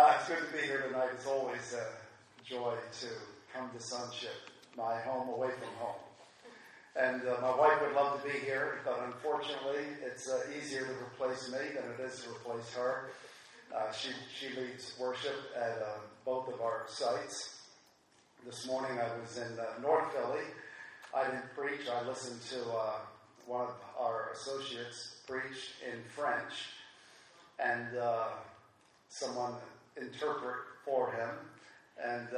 It's good to be here tonight. It's always a joy to come to Sonship, my home away from home. And my wife would love to be here, but unfortunately, it's easier to replace me than it is to replace her. She leads worship at both of our sites. This morning I was in North Philly. I didn't preach. I listened to one of our associates preach in French and someone interpret for him. And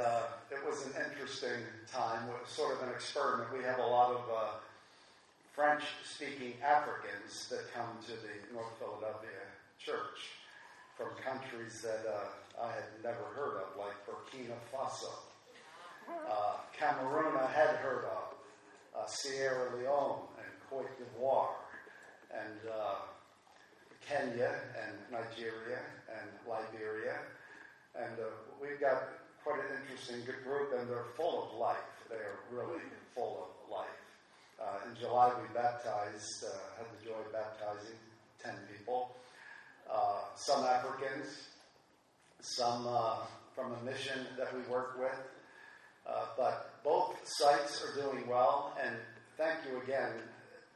it was an interesting time, sort of an experiment. We have a lot of French-speaking Africans that come to the North Philadelphia Church from countries that I had never heard of, like Burkina Faso. Cameroon I had heard of, Sierra Leone and Côte d'Ivoire, and Kenya and Nigeria and Liberia. And we've got quite an interesting good group, and they're full of life. They are really full of life. In July, we baptized, had the joy of baptizing 10 people. Some Africans, some from a mission that we work with. But both sites are doing well, and thank you again.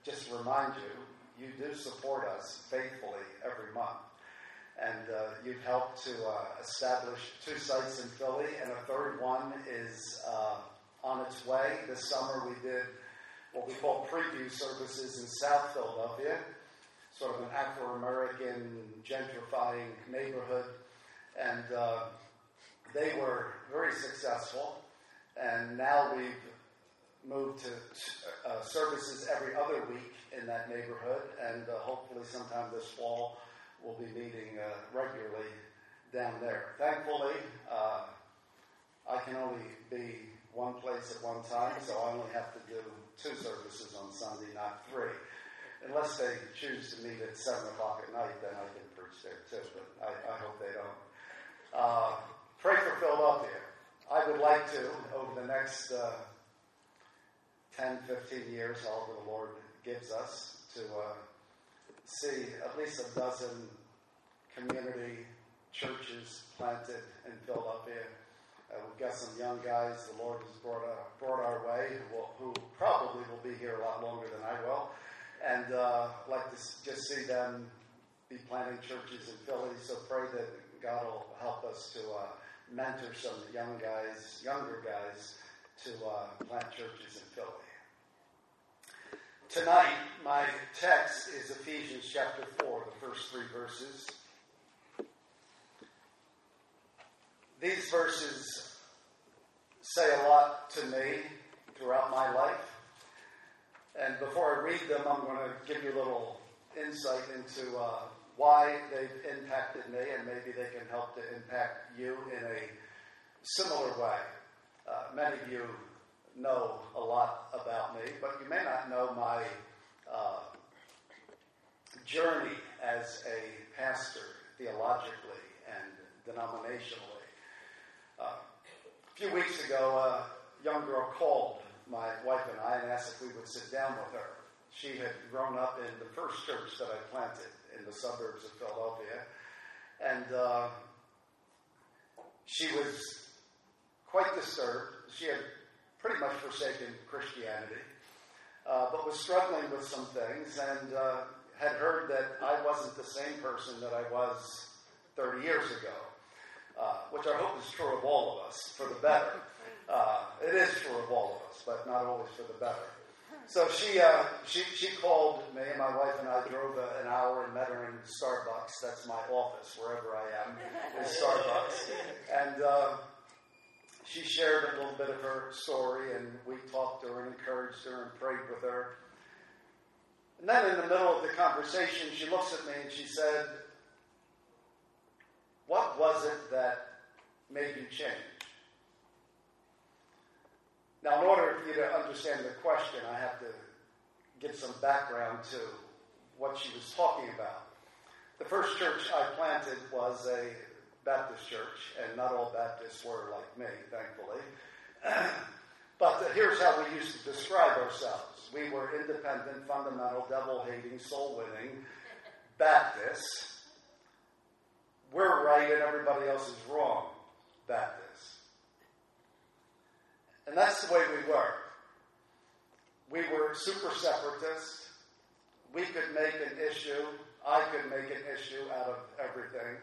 Just to remind you, you do support us faithfully every month. And you've helped to establish two sites in Philly, and a third one is on its way. This summer we did what we call preview services in South Philadelphia, sort of an Afro-American gentrifying neighborhood. And they were very successful, and now we've moved to services every other week in that neighborhood, and hopefully sometime this fall we'll be meeting regularly down there. Thankfully, I can only be one place at one time, so I only have to do two services on Sunday, not three. Unless they choose to meet at 7 o'clock at night, then I can preach there too, but I hope they don't. Pray for Philadelphia. I would like to, over the next 10, 15 years, however the Lord gives us, to see at least a dozen community churches planted in Philadelphia. We've got some young guys the Lord has brought our way who probably will be here a lot longer than I will. And I'd like to just see them be planting churches in Philly, so pray that God will help us to mentor some young guys, younger guys, to plant churches in Philly. Tonight, my text is Ephesians chapter 4, the first three verses. These verses say a lot to me throughout my life. And before I read them, I'm going to give you a little insight into why they've impacted me, and maybe they can help to impact you in a similar way. Many of you know a lot about me, but you may not know my journey as a pastor, theologically and denominationally. A few weeks ago, a young girl called my wife and I and asked if we would sit down with her. She had grown up in the first church that I planted in the suburbs of Philadelphia, and she was quite disturbed. She had pretty much forsaken Christianity, but was struggling with some things, and had heard that I wasn't the same person that I was 30 years ago, which I hope is true of all of us, for the better. It is true of all of us, but not always for the better. So she called me, and my wife and I drove an hour and met her in Starbucks. That's my office, wherever I am, is Starbucks. And she shared a little bit of her story, and we talked to her and encouraged her and prayed with her. And then in the middle of the conversation, she looks at me and she said, "What was it that made you change?" Now, in order for you to understand the question, I have to give some background to what she was talking about. The first church I planted was a Baptist church, and not all Baptists were like me, thankfully. But here's how we used to describe ourselves. We were independent, fundamental, devil-hating, soul-winning Baptists. We're right and everybody else is wrong Baptists. And that's the way we were. We were super separatists. We could make an issue. I could make an issue out of everything.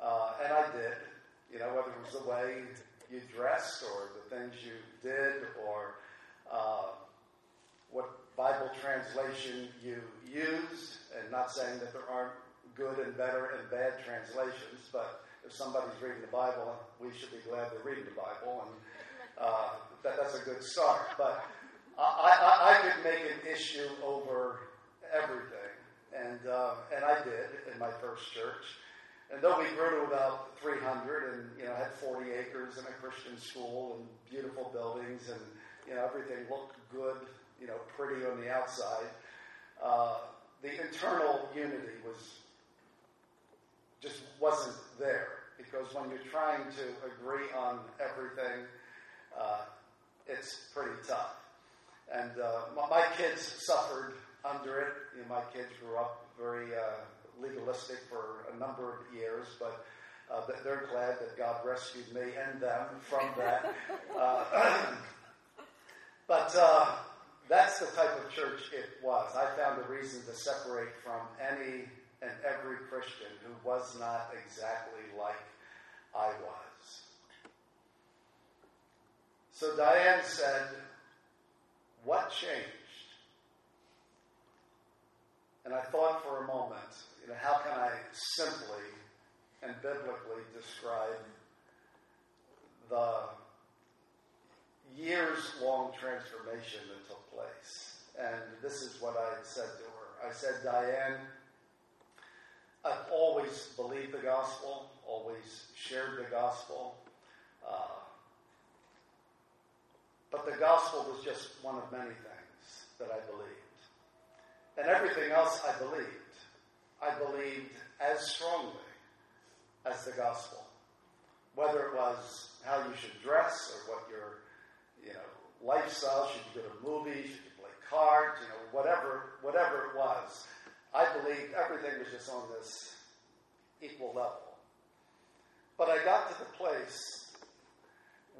And I did. You know, whether it was the way you dressed or the things you did or what Bible translation you used. And not saying that there aren't good and better and bad translations, but if somebody's reading the Bible, we should be glad they're reading the Bible. And that's a good start. But I could make an issue over everything, and I did in my first church. And though we grew to about 300, and you know, had 40 acres and a Christian school and beautiful buildings, and you know, everything looked good, you know, pretty on the outside. The internal unity just wasn't there, because when you're trying to agree on everything, it's pretty tough. And my kids suffered under it. You know, my kids grew up very legalistic for a number of years, but they're glad that God rescued me and them from that. But that's the type of church it was. I found a reason to separate from any and every Christian who was not exactly like I was. So Diane said, "What changed?" And I thought for a moment, you know, how can I simply and biblically describe the years-long transformation that took place? And this is what I said to her. I said, "Diane, I've always believed the gospel, always shared the gospel, but the gospel was just one of many things that I believed. And everything else I believed as strongly as the gospel. Whether it was how you should dress or what your lifestyle, should you go to movies, should you play cards, whatever it was, I believed everything was just on this equal level. But I got to the place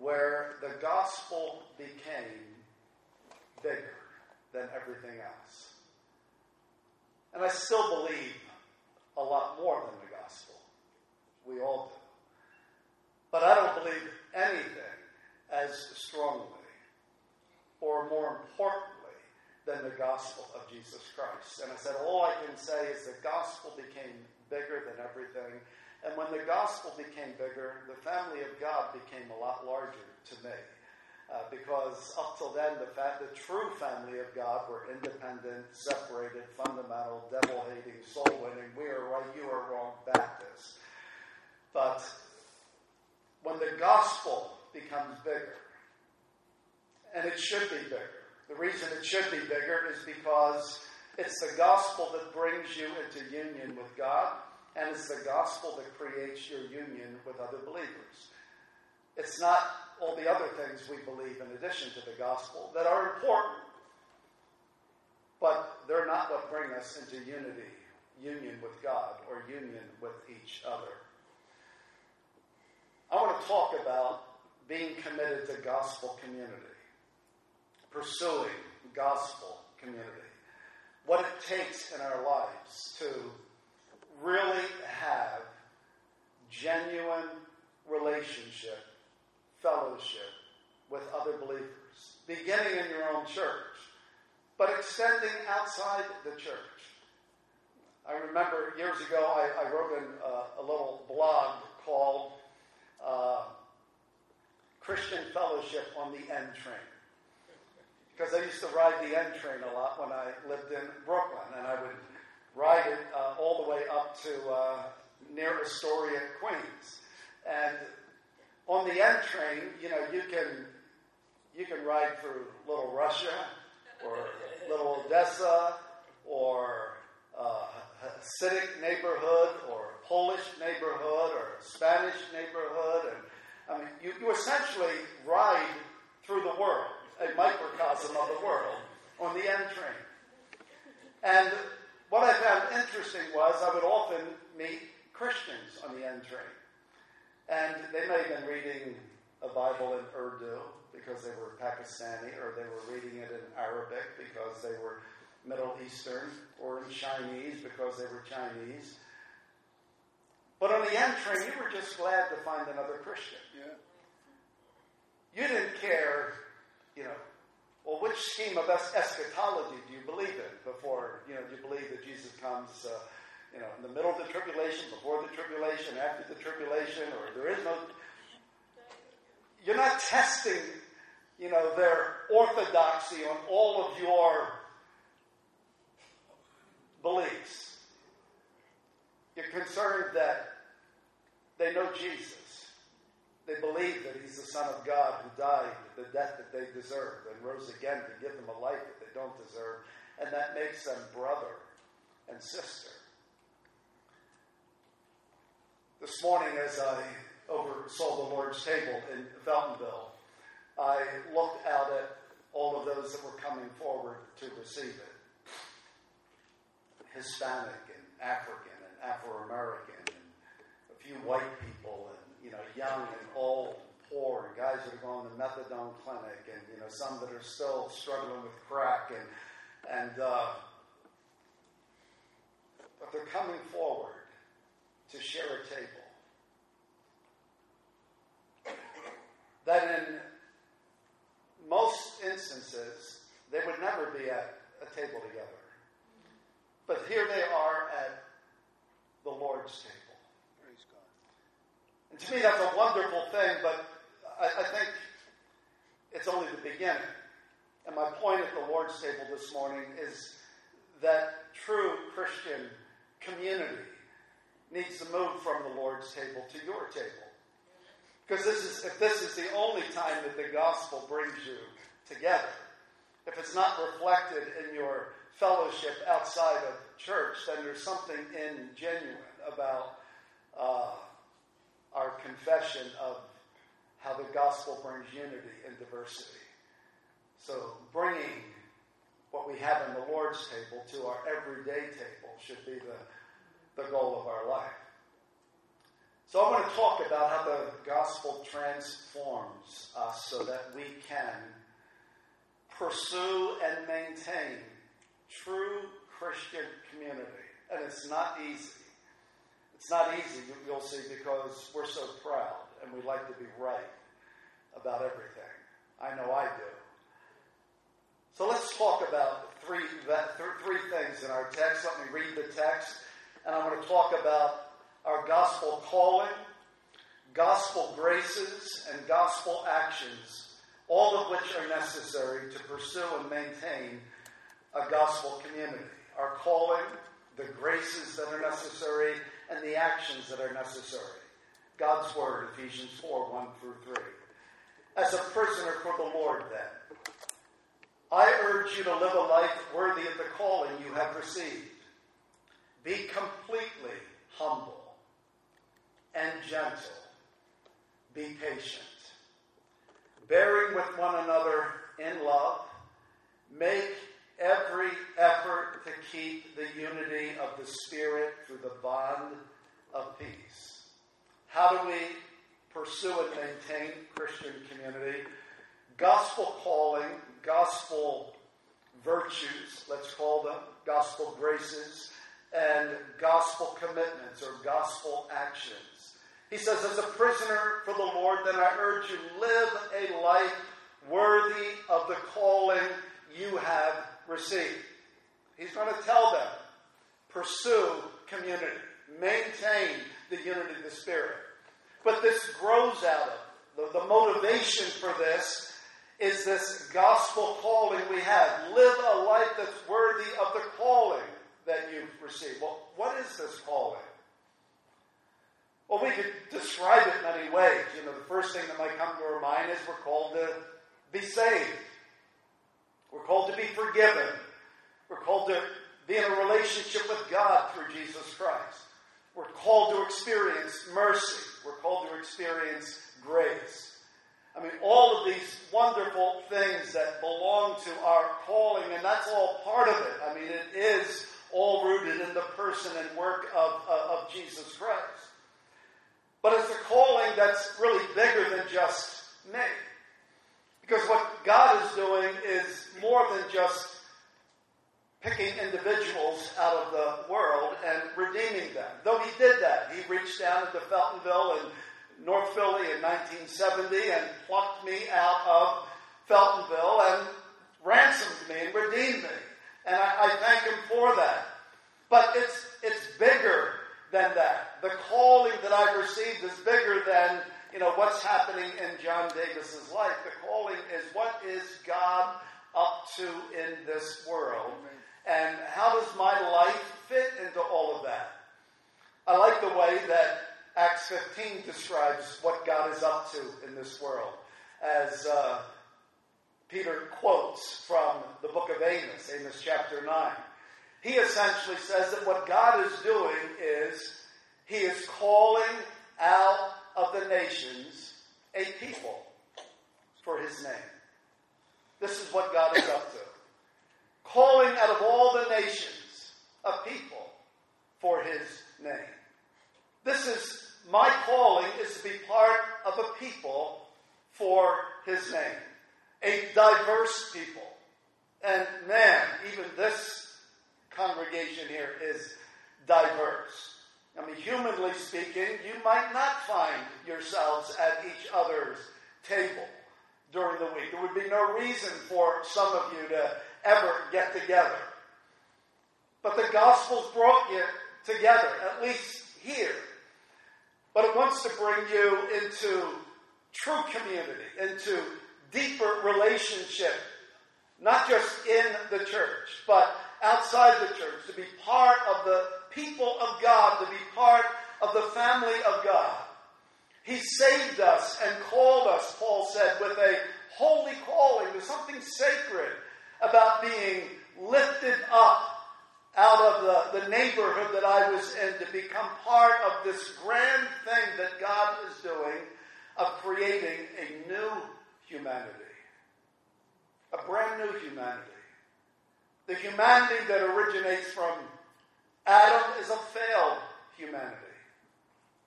where the gospel became bigger than everything else. And I still believe a lot more than the gospel. We all do. But I don't believe anything as strongly or more importantly than the gospel of Jesus Christ." And I said, all I can say is the gospel became bigger than everything. And when the gospel became bigger, the family of God became a lot larger to me. Because up till then, the true family of God were independent, separated, fundamental, devil-hating, soul-winning, we are right, you are wrong, Baptists. But when the gospel becomes bigger, and it should be bigger, the reason it should be bigger is because it's the gospel that brings you into union with God, and it's the gospel that creates your union with other believers. It's not all the other things we believe in addition to the gospel that are important, but they're not what bring us into unity, union with God, or union with each other. I want to talk about being committed to gospel community. Pursuing gospel community. What it takes in our lives to really have genuine relationship, fellowship with other believers. Beginning in your own church, but extending outside the church. I remember years ago I wrote a little blog called Christian Fellowship on the N Train. Because I used to ride the N train a lot when I lived in Brooklyn, and I would ride it all the way up to near Astoria, Queens. And on the N train, you know, you can ride through Little Russia, or Little Odessa, or Hasidic neighborhood, or Polish neighborhood, or Spanish neighborhood, and I mean, you essentially ride through the world. A microcosm of the world on the N train. And what I found interesting was I would often meet Christians on the N train. And they may have been reading a Bible in Urdu because they were Pakistani, or they were reading it in Arabic because they were Middle Eastern, or in Chinese because they were Chinese. But on the N train, you were just glad to find another Christian. Yeah. You didn't care, well, which scheme of eschatology do you believe in before, do you believe that Jesus comes, in the middle of the tribulation, before the tribulation, after the tribulation, or there is no... You're not testing, their orthodoxy on all of your beliefs. You're concerned that they know Jesus. They believe that he's the Son of God who died the death that they deserve and rose again to give them a life that they don't deserve. And that makes them brother and sister. This morning, as I oversaw the Lord's table in Feltonville, I looked out at all of those that were coming forward to receive it. Hispanic and African and Afro-American and a few white people and, young and old and poor and guys that are going to methadone clinic and, some that are still struggling with crack and but they're coming forward to share a table. That in most instances, they would never be at a table together. But here they are at the Lord's table. Praise God. And to me, that's a wonderful thing, but I think it's only the beginning. And my point at the Lord's table this morning is that true Christian community needs to move from the Lord's table to your table. Because if this is the only time that the gospel brings you together, if it's not reflected in your fellowship outside of church, then there's something ingenuine about our confession of how the gospel brings unity and diversity. So bringing what we have in the Lord's table to our everyday table should be the goal of our life. So I want to talk about how the gospel transforms us so that we can pursue and maintain true Christian community. And it's not easy. It's not easy, you'll see, because we're so proud and we like to be right about everything. I know I do. So let's talk about three things in our text. Let me read the text. And I want to talk about our gospel calling, gospel graces, and gospel actions, all of which are necessary to pursue and maintain a gospel community. Our calling, the graces that are necessary, and the actions that are necessary. God's Word, Ephesians 4, 1 through 3. As a prisoner for the Lord, then, I urge you to live a life worthy of the calling you have received. Be completely humble and gentle. Be patient, bearing with one another in love. Make every effort to keep the unity of the Spirit through the bond of peace. How do we pursue and maintain Christian community? Gospel calling, gospel virtues, let's call them, gospel graces, and gospel commitments or gospel actions. He says, as a prisoner for the Lord, then I urge you, live a life worthy of the calling you have received. He's going to tell them, pursue community, maintain the unity of the Spirit. But this grows out of the motivation for this is this gospel calling we have. Live a life that's worthy of the calling that you've received. Well, what is this calling? Well, we could describe it many ways. The first thing that might come to our mind is we're called to be saved. We're called to be forgiven. We're called to be in a relationship with God through Jesus Christ. We're called to experience mercy. We're called to experience grace. I mean, all of these wonderful things that belong to our calling, and that's all part of it. I mean, it is all rooted in the person and work of Jesus Christ. But it's a calling that's really bigger than just me. Because what God is doing is more than just picking individuals out of the world and redeeming them. Though he did that. He reached down into Feltonville and North Philly in 1970 and plucked me out of Feltonville and ransomed me and redeemed me. And I thank him for that. But it's bigger than that. The calling that I've received is bigger than, what's happening in John Davis's life. The calling is, what is God up to in this world? Amen. And how does my life fit into all of that? I like the way that Acts 15 describes what God is up to in this world, as Peter quotes from the book of Amos, Amos chapter 9. He essentially says that what God is doing is he is calling out of the nations a people for his name. This is what God is up to. Calling out of all the nations a people for his name. This is, my calling is to be part of a people for his name. A diverse people. And man, even this congregation here is diverse. I mean, humanly speaking, you might not find yourselves at each other's table during the week. There would be no reason for some of you to ever get together. But the gospel's brought you together, at least here. But it wants to bring you into true community, into deeper relationship, not just in the church, but outside the church, to be part of the people of God, to be part of the family of God. He saved us and called us, Paul said, with a holy calling. There's something sacred about being lifted up out of the neighborhood that I was in to become part of this grand thing that God is doing of creating a new humanity. A brand new humanity. The humanity that originates from Adam is a failed humanity.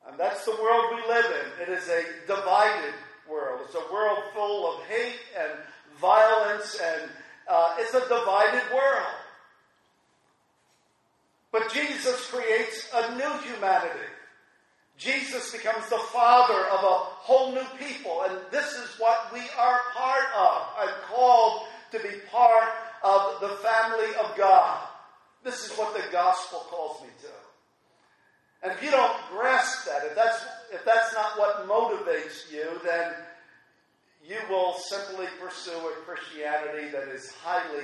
And that's the world we live in. It is a divided world. It's a world full of hate and violence, and it's a divided world. But Jesus creates a new humanity. Jesus becomes the father of a whole new people, and this is what we are part of. I'm called to be part of the family of God. This is what the gospel calls me to. And if you don't grasp that, if that's not what motivates you, then you will simply pursue a Christianity that is highly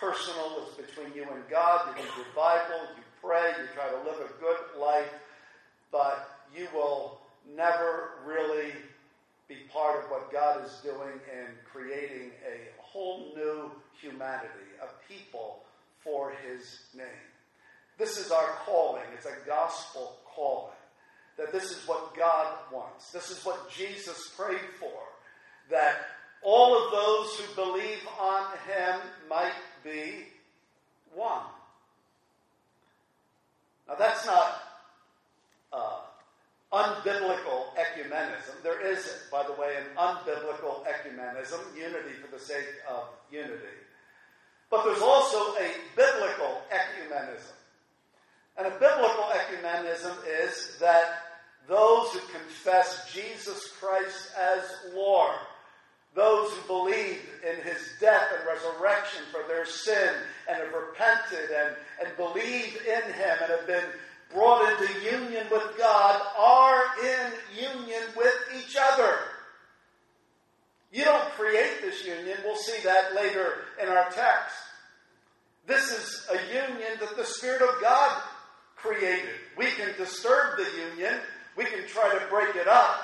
personal. It's between you and God. You read your Bible, you pray, you try to live a good life, but you will never really be part of what God is doing in creating a whole new humanity, a people for his name. This is our calling. It's a gospel calling. That this is what God wants. This is what Jesus prayed for. That all of those who believe on him might be one. Now that's not unbiblical ecumenism. There isn't, by the way, an unbiblical ecumenism. Unity for the sake of unity. But there's also a biblical ecumenism. And a biblical ecumenism is that those who confess Jesus Christ as Lord, those who believe in his death and resurrection for their sin and have repented and believe in him and have been brought into union with God, are in union with each other. You don't create this union. We'll see that later in our text. This is a union that the Spirit of God created. We can disturb the union. We can try to break it up.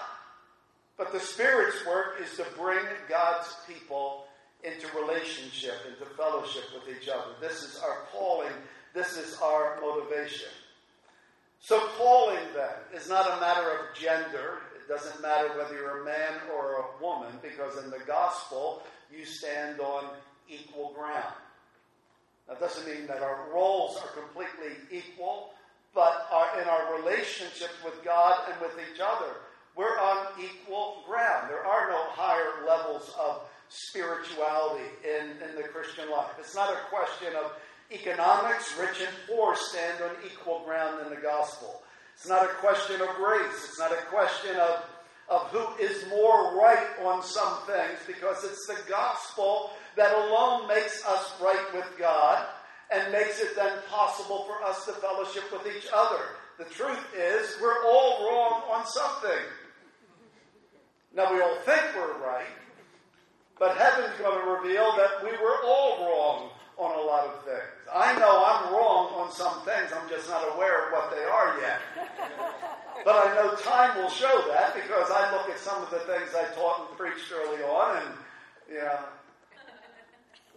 But the Spirit's work is to bring God's people into relationship, into fellowship with each other. This is our calling. This is our motivation. So calling, then, is not a matter of gender. It doesn't matter whether you're a man or a woman, because in the gospel, you stand on equal ground. That doesn't mean that our roles are completely equal, but in our relationships with God and with each other, we're on equal ground. There are no higher levels of spirituality in the Christian life. It's not a question of economics. Rich and poor stand on equal ground in the gospel. It's not a question of race. It's not a question of who is more right on some things, because it's the gospel that alone makes us right with God and makes it then possible for us to fellowship with each other. The truth is, we're all wrong on something. Now, we all think we're right, but heaven's going to reveal that we were all wrong on a lot of things. I know I'm wrong on some things. I'm just not aware of what they are yet. But I know time will show that, because I look at some of the things I taught and preached early on, and,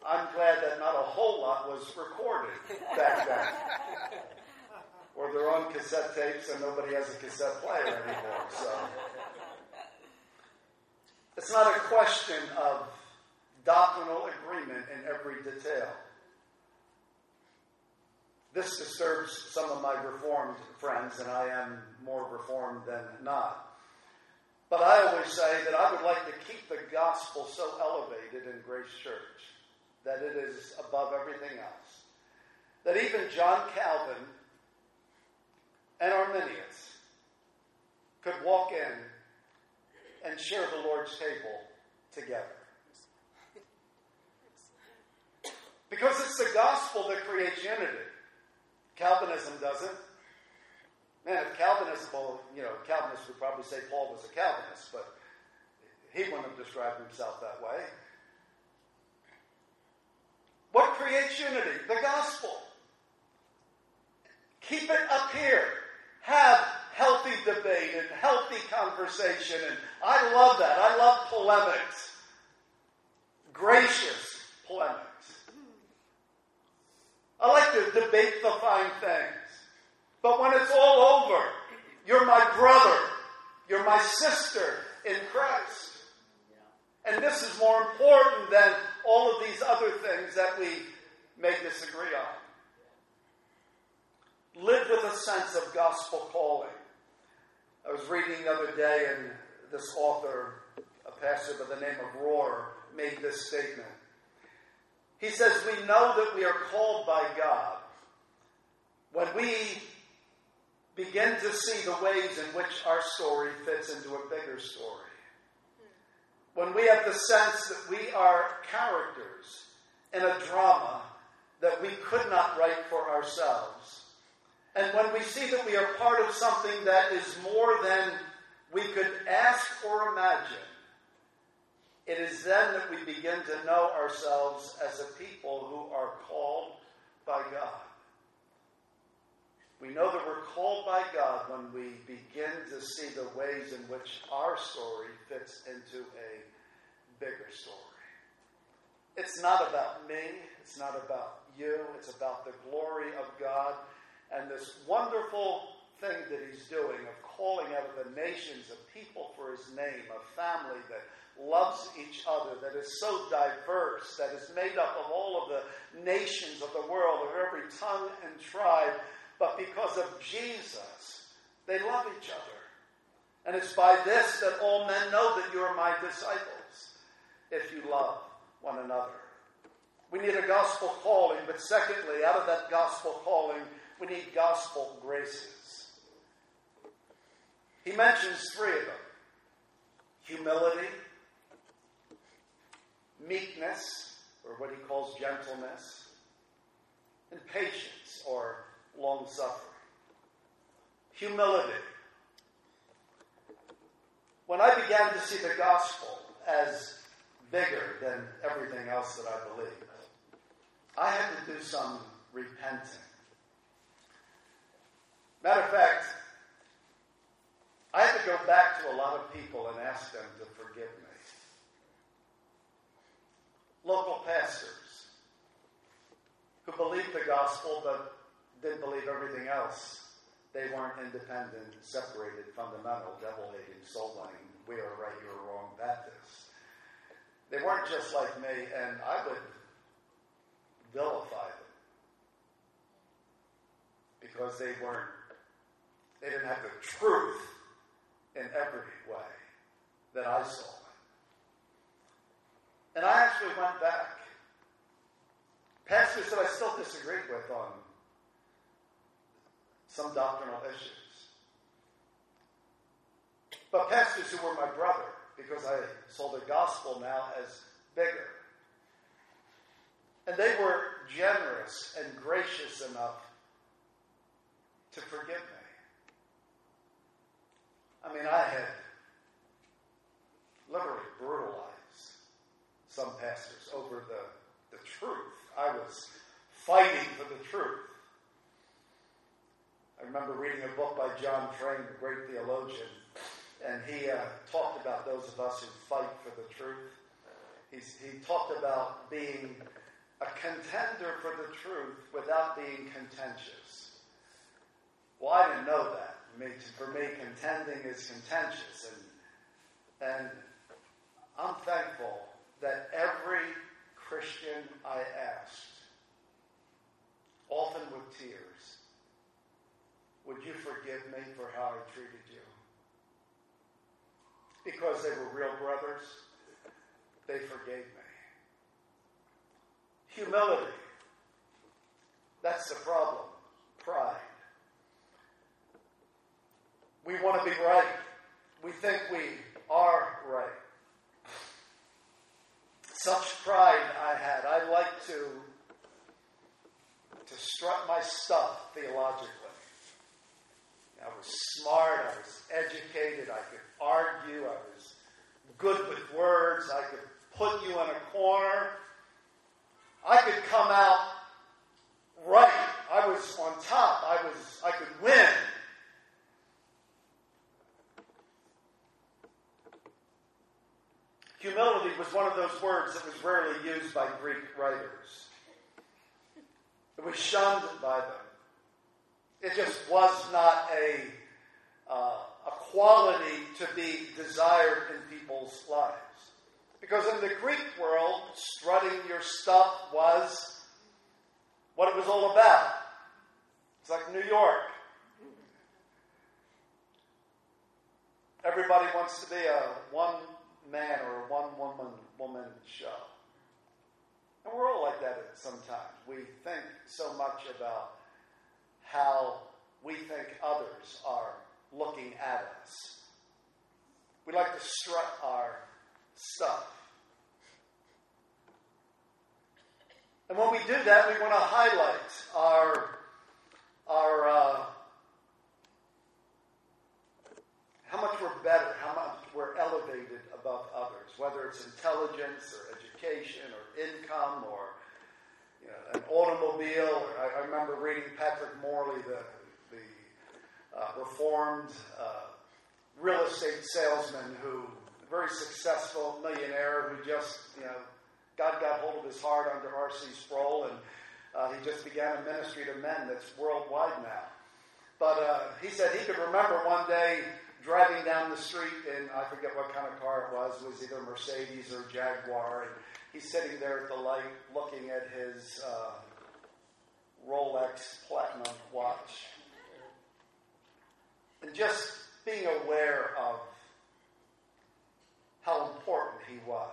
I'm glad that not a whole lot was recorded back then. Or they're on cassette tapes and nobody has a cassette player anymore. So it's not a question of doctrinal agreement in every detail. This disturbs some of my Reformed friends, and I am more Reformed than not. But I always say that I would like to keep the gospel so elevated in Grace Church that it is above everything else, that even John Calvin and Arminius could walk in and share the Lord's table together. Because it's the gospel that creates unity. Calvinism doesn't. Man, if Calvinism, Calvinists would probably say Paul was a Calvinist, but he wouldn't have described himself that way. What creates unity? The gospel. Keep it up here. Have healthy debate and healthy conversation. And I love that. I love polemics. Gracious polemics. I like to debate the fine things. But when it's all over, you're my brother. You're my sister in Christ. And this is more important than all of these other things that we may disagree on. Live with a sense of gospel calling. I was reading the other day, and this author, a pastor by the name of Rohr, made this statement. He says, we know that we are called by God when we begin to see the ways in which our story fits into a bigger story. When we have the sense that we are characters in a drama that we could not write for ourselves. And when we see that we are part of something that is more than we could ask or imagine, it is then that we begin to know ourselves as a people who are called by God. We know that we're called by God when we begin to see the ways in which our story fits into a bigger story. It's not about me. It's not about you. It's about the glory of God. And this wonderful thing that he's doing of calling out of the nations, of people for his name, a family that loves each other, that is so diverse, that is made up of all of the nations of the world, of every tongue and tribe. But because of Jesus, they love each other. And it's by this that all men know that you are my disciples, if you love one another. We need a gospel calling, but secondly, out of that gospel calling, we need gospel graces. He mentions three of them. Humility, meekness, or what he calls gentleness, and patience, or long-suffering. Humility. When I began to see the gospel as bigger than everything else that I believed, I had to do some repenting. Matter of fact, I had to go back to a lot of people and ask them to forgive me. Local pastors who believed the gospel but didn't believe everything else. They weren't independent, separated, fundamental, devil-hating, soul-winning, we are right, you are wrong Baptists. They weren't just like me, and I would vilify them. because they didn't have the truth in every way that I saw it. And I actually went back. Pastors that I still disagreed with on some doctrinal issues. But pastors who were my brother, because I saw the gospel now as bigger. And they were generous and gracious enough to forgive me. I mean, I had literally brutalized some pastors over the truth. I was fighting for the truth. I remember reading a book by John Frame, the great theologian, and he talked about those of us who fight for the truth. He talked about being a contender for the truth without being contentious. Well, I didn't know that. For me, contending is contentious. And I'm thankful that every Christian I asked, often with tears, would you forgive me for how I treated you? Because they were real brothers, they forgave me. Humility. That's the problem. Pride. We want to be right. We think we are right. Such pride I had. I like to strut my stuff theologically. I was smart. I was educated. I could argue. I was good with words. I could put you in a corner. I could come out right. I was on top. I could win. Humility was one of those words that was rarely used by Greek writers. It was shunned by them. It just was not a quality to be desired in people's lives. Because in the Greek world, strutting your stuff was what it was all about. It's like New York. Everybody wants to be a one-man or a one-woman show. And we're all like that sometimes. We think so much about how we think others are looking at us. We like to strut our stuff. And when we do that, we want to highlight our how much we're better, how much we're elevated above others, whether it's intelligence or education or income or an automobile. I remember reading Patrick Morley, the reformed real estate salesman who, very successful millionaire who just, God got hold of his heart under R.C. Sproul, and he just began a ministry to men that's worldwide now. But he said he could remember one day driving down the street in, I forget what kind of car it was either Mercedes or Jaguar, and he's sitting there at the light looking at his Rolex Platinum watch. And just being aware of how important he was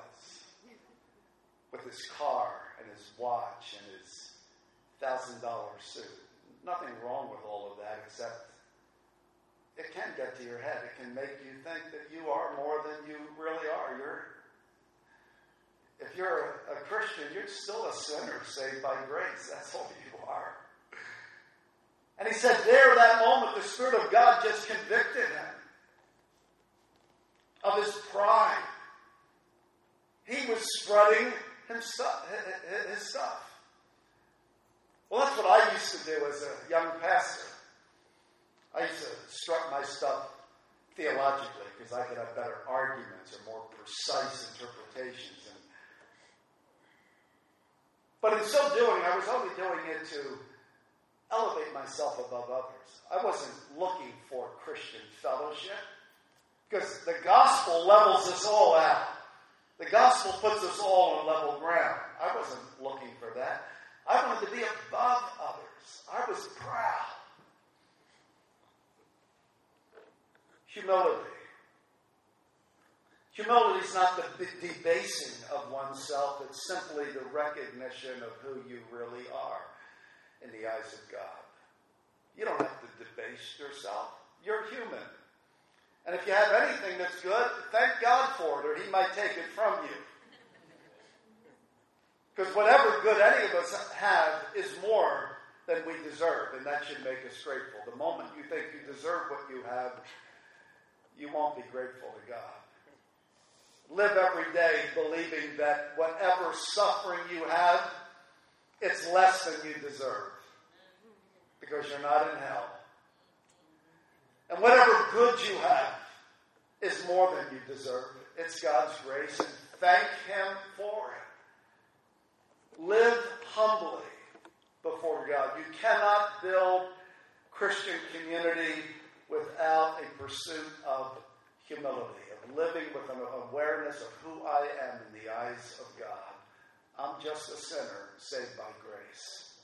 with his car and his watch and his $1,000 suit. Nothing wrong with all of that, except it can get to your head. It can make you think that you are more than you really are. If you're a Christian, you're still a sinner saved by grace. That's all you are. And he said there, that moment, the Spirit of God just convicted him of his pride. He was strutting himself, his stuff. Well, that's what I used to do as a young pastor. I used to strut my stuff theologically because I could have better arguments or more precise interpretations. But in so doing, I was only doing it to elevate myself above others. I wasn't looking for Christian fellowship, because the gospel levels us all out. The gospel puts us all on level ground. I wasn't looking for that. I wanted to be above others. I was proud. Humility. Humility is not the debasing of oneself. It's simply the recognition of who you really are in the eyes of God. You don't have to debase yourself. You're human. And if you have anything that's good, thank God for it, or He might take it from you. Because whatever good any of us have is more than we deserve, and that should make us grateful. The moment you think you deserve what you have, you won't be grateful to God. Live every day believing that whatever suffering you have, it's less than you deserve, because you're not in hell. And whatever good you have is more than you deserve. It's God's grace, and thank Him for it. Live humbly before God. You cannot build Christian community without a pursuit of humility, of living with an awareness of who I am in the eyes of God. I'm just a sinner saved by grace.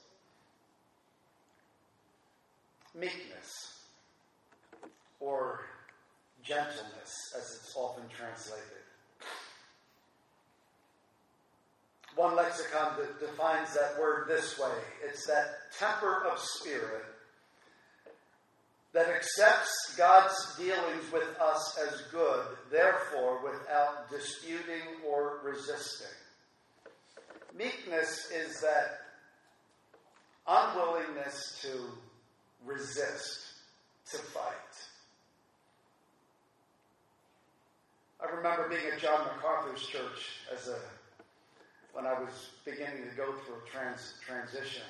Meekness, or gentleness, as it's often translated. One lexicon that defines that word this way: it's that temper of spirit that accepts God's dealings with us as good, therefore without disputing or resisting. Meekness is that unwillingness to resist, to fight. I remember being at John MacArthur's church when I was beginning to go through a transition.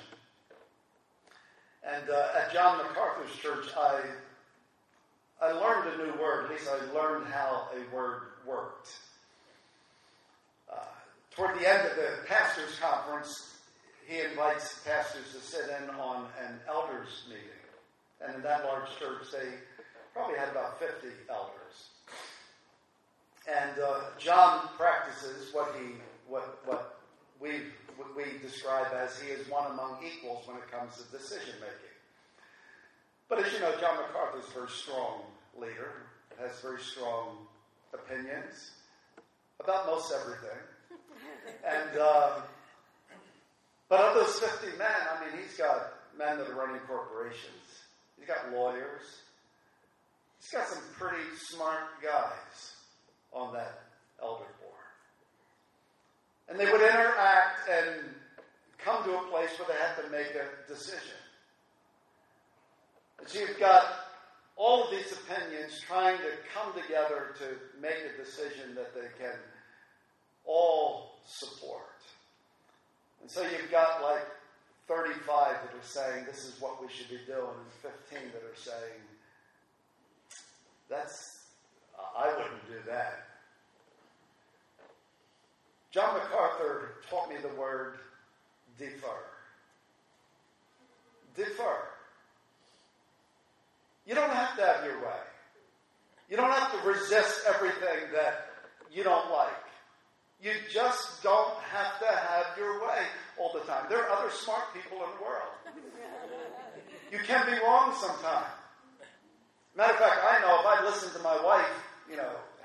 And at John MacArthur's church, I learned a new word. At least I learned how a word worked. Toward the end of the pastor's conference, he invites pastors to sit in on an elders meeting. And in that large church, they probably had about 50 elders. And John practices what we describe as he is one among equals when it comes to decision making. But as you know, John MacArthur is a very strong leader, has very strong opinions about most everything. And but of those 50 men, I mean, he's got men that are running corporations. He's got lawyers. He's got some pretty smart guys on that elder board. And they would interact and come to a place where they had to make a decision. And so you've got all of these opinions trying to come together to make a decision that they can all support. And so you've got 35 that are saying this is what we should be doing, and 15 that are saying I wouldn't do that. John MacArthur taught me the word defer. Defer. You don't have to have your way. You don't have to resist everything that you don't like. You just don't have to have your way all the time. There are other smart people in the world. You can be wrong sometime. Matter of fact, I know if I listened to my wife,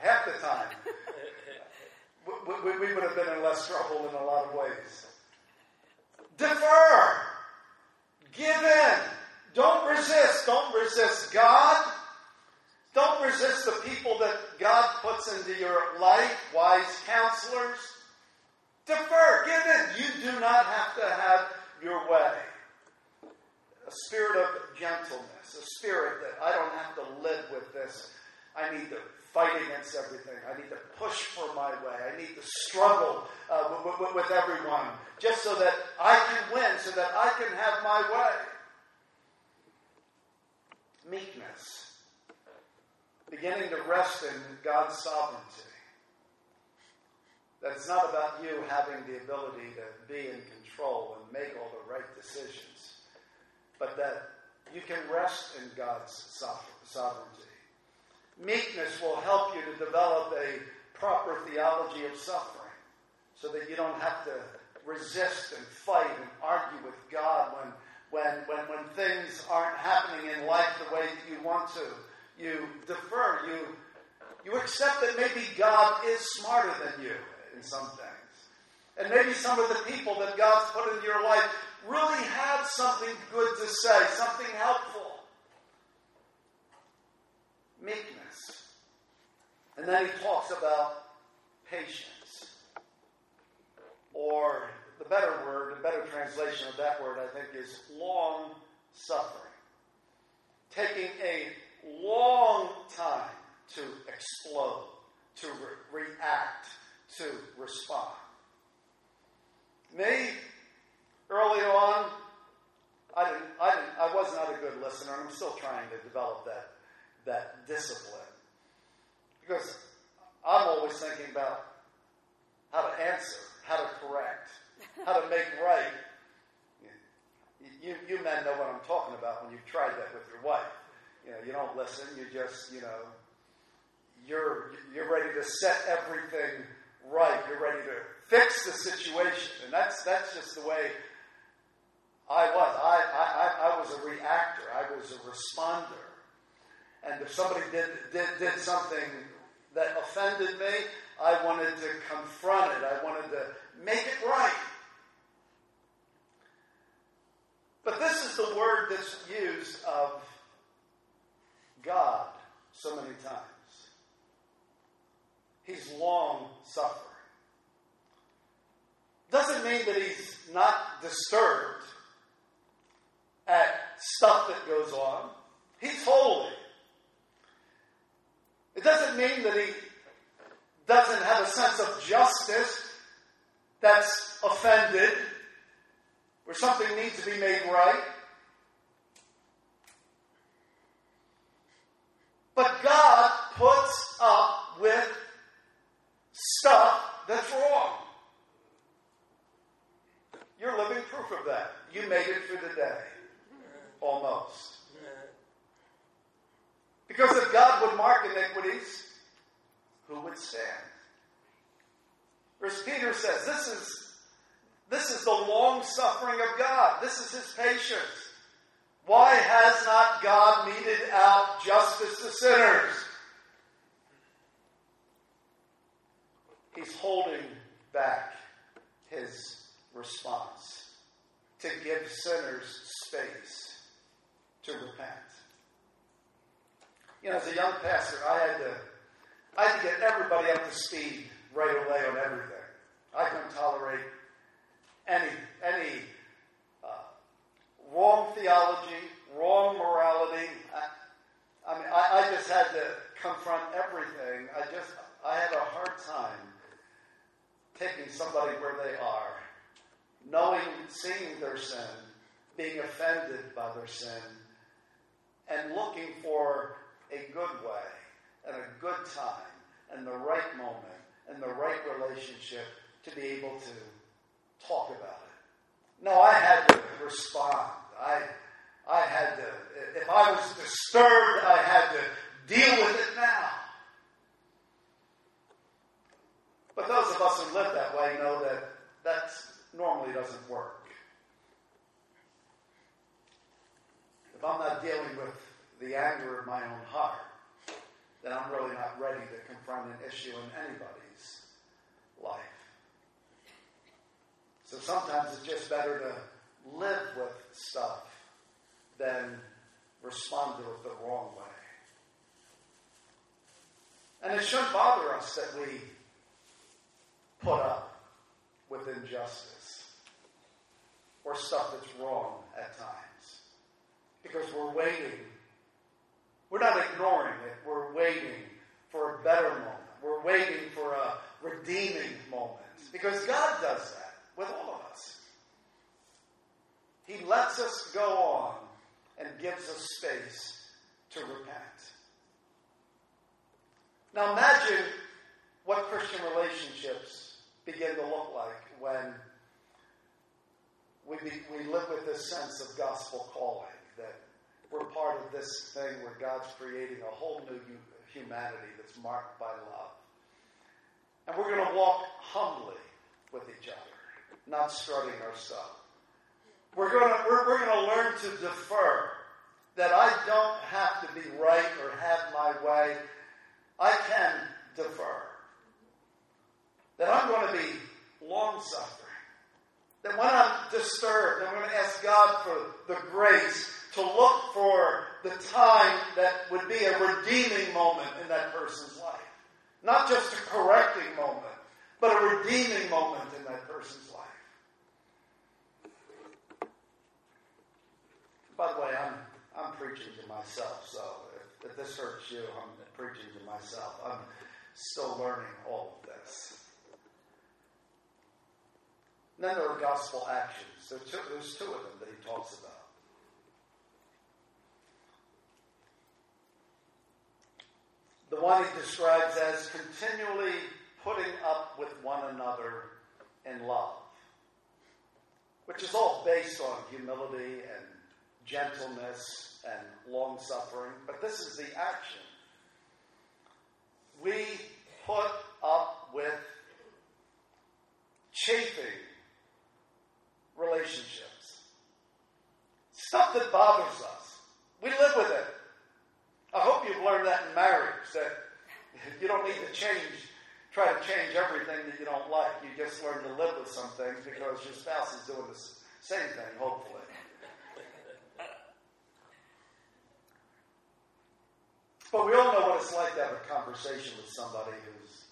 half the time, we would have been in less trouble in a lot of ways. Defer. Give in. Don't resist. Don't resist God. Don't resist the people that God puts into your life, wise counselors. Defer. Give in. You do not have to have your way. A spirit of gentleness. A spirit that I don't have to live with this. I need to fight against everything. I need to push for my way. I need to struggle with everyone just so that I can win, so that I can have my way. Meekness. Beginning to rest in God's sovereignty. That it's not about you having the ability to be in control and make all the right decisions, but that you can rest in God's sovereignty. Meekness will help you to develop a proper theology of suffering so that you don't have to resist and fight and argue with God when things aren't happening in life the way that you want to. you defer, you accept that maybe God is smarter than you in some things. And maybe some of the people that God's put in your life really have something good to say, something helpful. Meekness. And then he talks about patience. Or the better word, the better translation of that word, I think, is long-suffering. Taking a long time to explode, to react, to respond. Me, early on, I was not a good listener, and I'm still trying to develop that discipline. Because I'm always thinking about how to answer, how to correct, how to make right. You men know what I'm talking about when you've tried that with your wife. You don't listen, you just, you're ready to set everything right. You're ready to fix the situation. And that's just the way I was. I was a reactor. I was a responder. And if somebody did something that offended me, I wanted to confront it. I wanted to make it right. But this is the word that's used of God so many times. He's long-suffering. Doesn't mean that he's not disturbed at stuff that goes on. He's holy. It doesn't mean that he doesn't have a sense of justice that's offended, where something needs to be made right. But God puts up with stuff that's wrong. You're living proof of that. You made it through the day. Almost. Because if God would mark iniquities, who would stand? As Peter says, this is the long-suffering of God. This is his patience. Why has not God meted out justice to sinners? He's holding back his response to give sinners space to repent. As a young pastor, I had to get everybody up to speed right away on everything. I couldn't tolerate any wrong theology, wrong morality. I just had to confront everything. I had a hard time taking somebody where they are, seeing their sin, being offended by their sin, and looking for a good way, and a good time, and the right moment, and the right relationship to be able to talk about it. No, I had to respond. I had to, if I was disturbed, I had to deal with it now. But those of us who live that way know that that normally doesn't work. If I'm not dealing with the anger of my own heart, then I'm really not ready to confront an issue in anybody's life. So sometimes it's just better to live with stuff than respond to it the wrong way. And it shouldn't bother us that we put up with injustice or stuff that's wrong at times, because we're waiting. We're not ignoring it. We're waiting for a better moment. We're waiting for a redeeming moment. Because God does that with all of us. He lets us go on and gives us space to repent. Now imagine what Christian relationships begin to look like when we live with this sense of gospel calling, that we're part of this thing where God's creating a whole new humanity that's marked by love. And we're going to walk humbly with each other, not strutting ourselves. We're going to learn to defer that I don't have to be right or have my way. I can defer. That I'm going to be long-suffering. That when I'm disturbed, I'm going to ask God for the grace to look for the time that would be a redeeming moment in that person's life. Not just a correcting moment, but a redeeming moment in that person's life. By the way, I'm preaching to myself, so if this hurts you, I'm preaching to myself. I'm still learning all of this. And then there are gospel actions. There's two of them that he talks about. The one he describes as continually putting up with one another in love, which is all based on humility and gentleness and long-suffering, but this is the action. We put up with chafing relationships. Stuff that bothers us. We live with it. I hope you've learned that in marriage, that you don't need to try to change everything that you don't like. You just learn to live with some things because your spouse is doing the same thing, hopefully. But we all know what it's like to have a conversation with somebody who's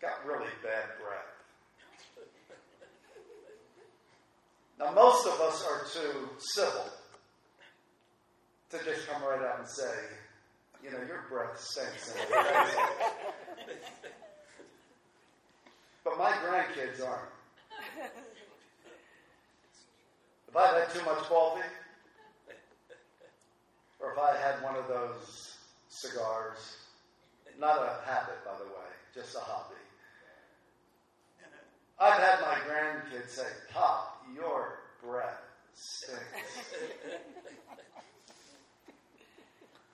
got really bad breath. Now, most of us are too civil to just come right out and say, you know, your breath stinks. But my grandkids aren't. If I've had too much coffee, or if I had one of those cigars, not a habit, by the way, just a hobby, I've had my grandkids say, Pop, your breath stinks.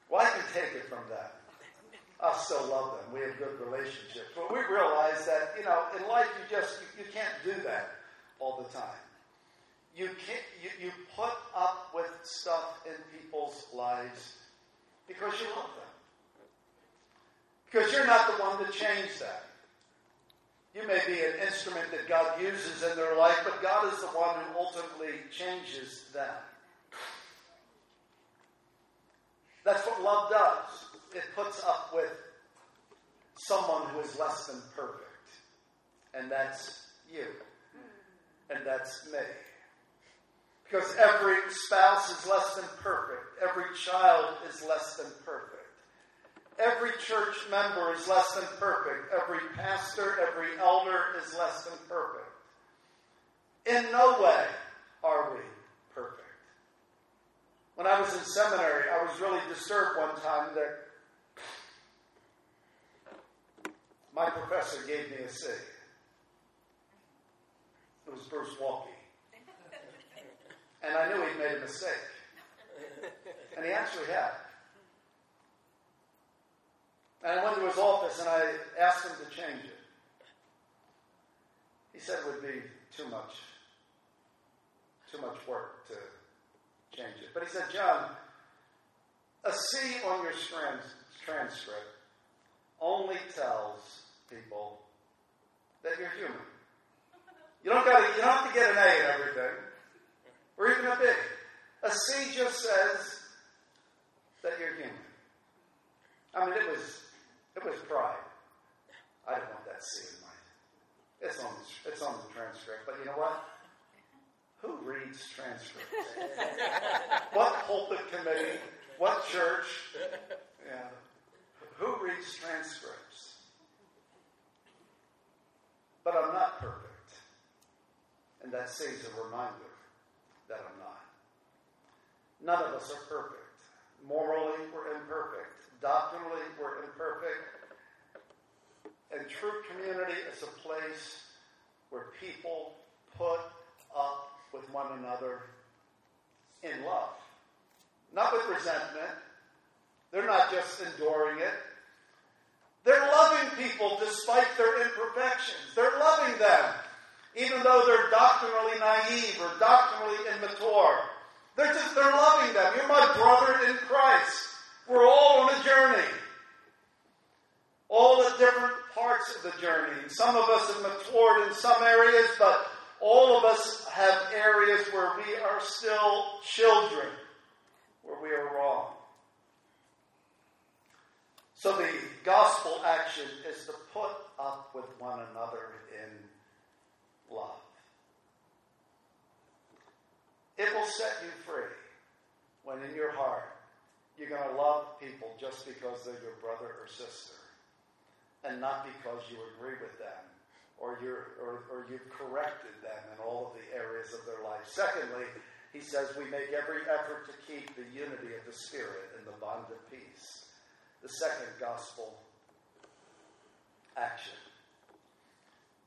Well, I can take it from that. I still love them. We have good relationships. But we realize that, you know, in life you can't do that all the time. You put up with stuff in people's lives because you love them. Because you're not the one to change that. You may be an instrument that God uses in their life, but God is the one who ultimately changes them. That's what love does. It puts up with someone who is less than perfect. And that's you. And that's me. Because every spouse is less than perfect. Every child is less than perfect. Every church member is less than perfect. Every pastor, every elder is less than perfect. In no way are we perfect. When I was in seminary, I was really disturbed one time that my professor gave me a C. It was Bruce Walkie. And I knew he'd made a mistake. And he actually had. And I went to his office and I asked him to change it. He said it would be too much work to change it. But he said, John, a C on your transcript only tells people that you're human. You don't have to get an A in everything. Or even a B. A C just says that you're human. I mean, it was pride. I didn't want that C in mine. It's on the transcript. But you know what? Who reads transcripts? What pulpit committee? What church? Yeah. Who reads transcripts? But I'm not perfect. And that C is a reminder that I'm not. None of us are perfect. Morally, we're imperfect. Doctrinally, we're imperfect. And true community is a place where people put up with one another in love. Not with resentment. They're not just enduring it. They're loving people despite their imperfections. They're loving them. Even though they're doctrinally naive or doctrinally immature, They're loving them. You're my brother in Christ. We're all on a journey. All the different parts of the journey. Some of us have matured in some areas, but all of us have areas where we are still children, where we are wrong. So the gospel action is to put up with one another in love. It will set you free when in your heart you're going to love people just because they're your brother or sister, and not because you agree with them or you've corrected them in all of the areas of their life. Secondly, he says we make every effort to keep the unity of the Spirit and the bond of peace. The second gospel action.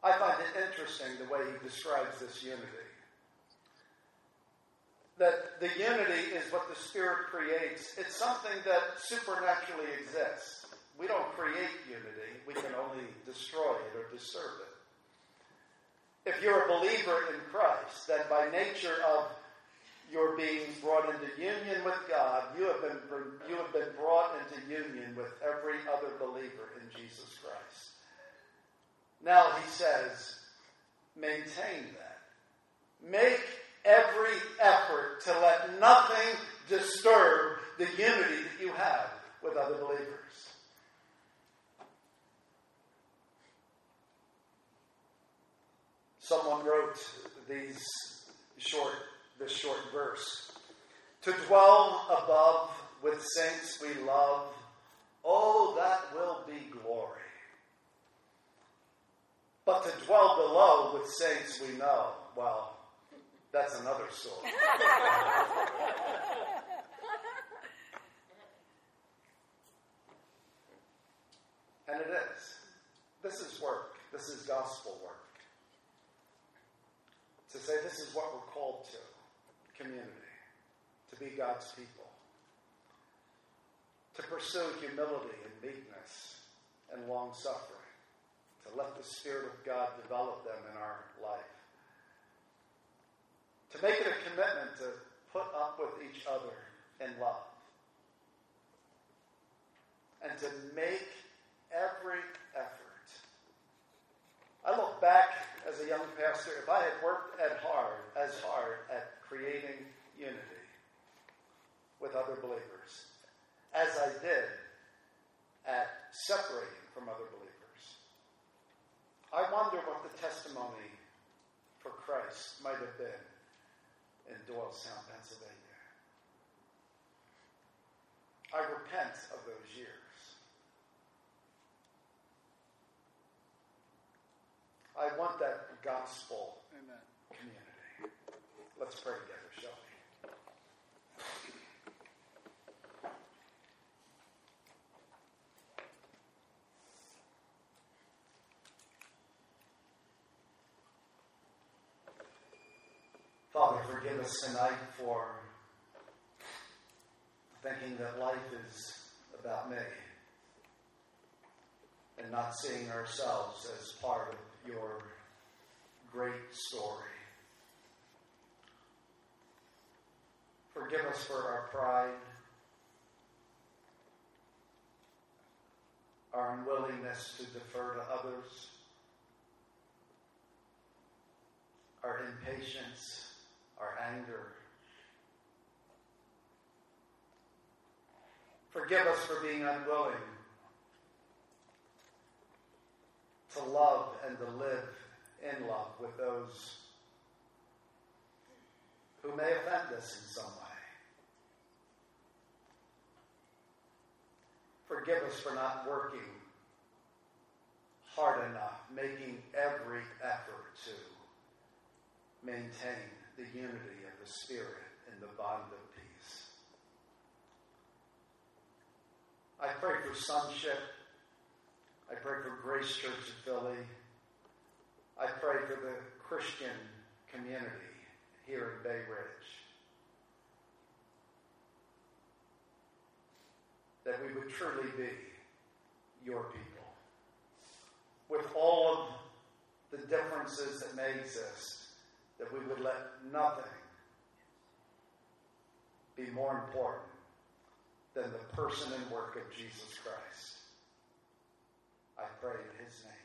I find it interesting the way he describes this unity. That the unity is what the Spirit creates. It's something that supernaturally exists. We don't create unity. We can only destroy it or disturb it. If you're a believer in Christ, then by nature of your being brought into union with God, you have been brought into union with every other believer in Jesus Christ. Now he says, maintain that. Make every effort to let nothing disturb the unity that you have with other believers. Someone wrote this short verse. To dwell above with saints we love, oh, that will be glory. But to dwell below with saints we know, well, that's another story. And it is. This is work. This is gospel work. To say this is what we're called to, community, to be God's people, to pursue humility and meekness and long-suffering, to let the Spirit of God develop them in our life, to make it a commitment to put up with each other in love, and to make every effort. I look back as a young pastor, if I had worked as hard at creating unity with other believers as I did at separating from other believers, I wonder what the testimony for Christ might have been in Doyle Sound, Pennsylvania. I repent of those years. I want that gospel Amen. Community. Let's pray together, shall we? Father, forgive us tonight for thinking that life is about me and not seeing ourselves as part of your great story. Forgive us for our pride, our unwillingness to defer to others, our impatience, our anger. Forgive us for being unwilling to love and to live in love with those who may offend us in some way. Forgive us for not working hard enough, making every effort to maintain the unity of the Spirit and the bond of peace. I pray for sonship. I pray for Grace Church of Philly. I pray for the Christian community here in Bay Ridge. That we would truly be your people. With all of the differences that may exist, that we would let nothing be more important than the person and work of Jesus Christ. I pray in his name.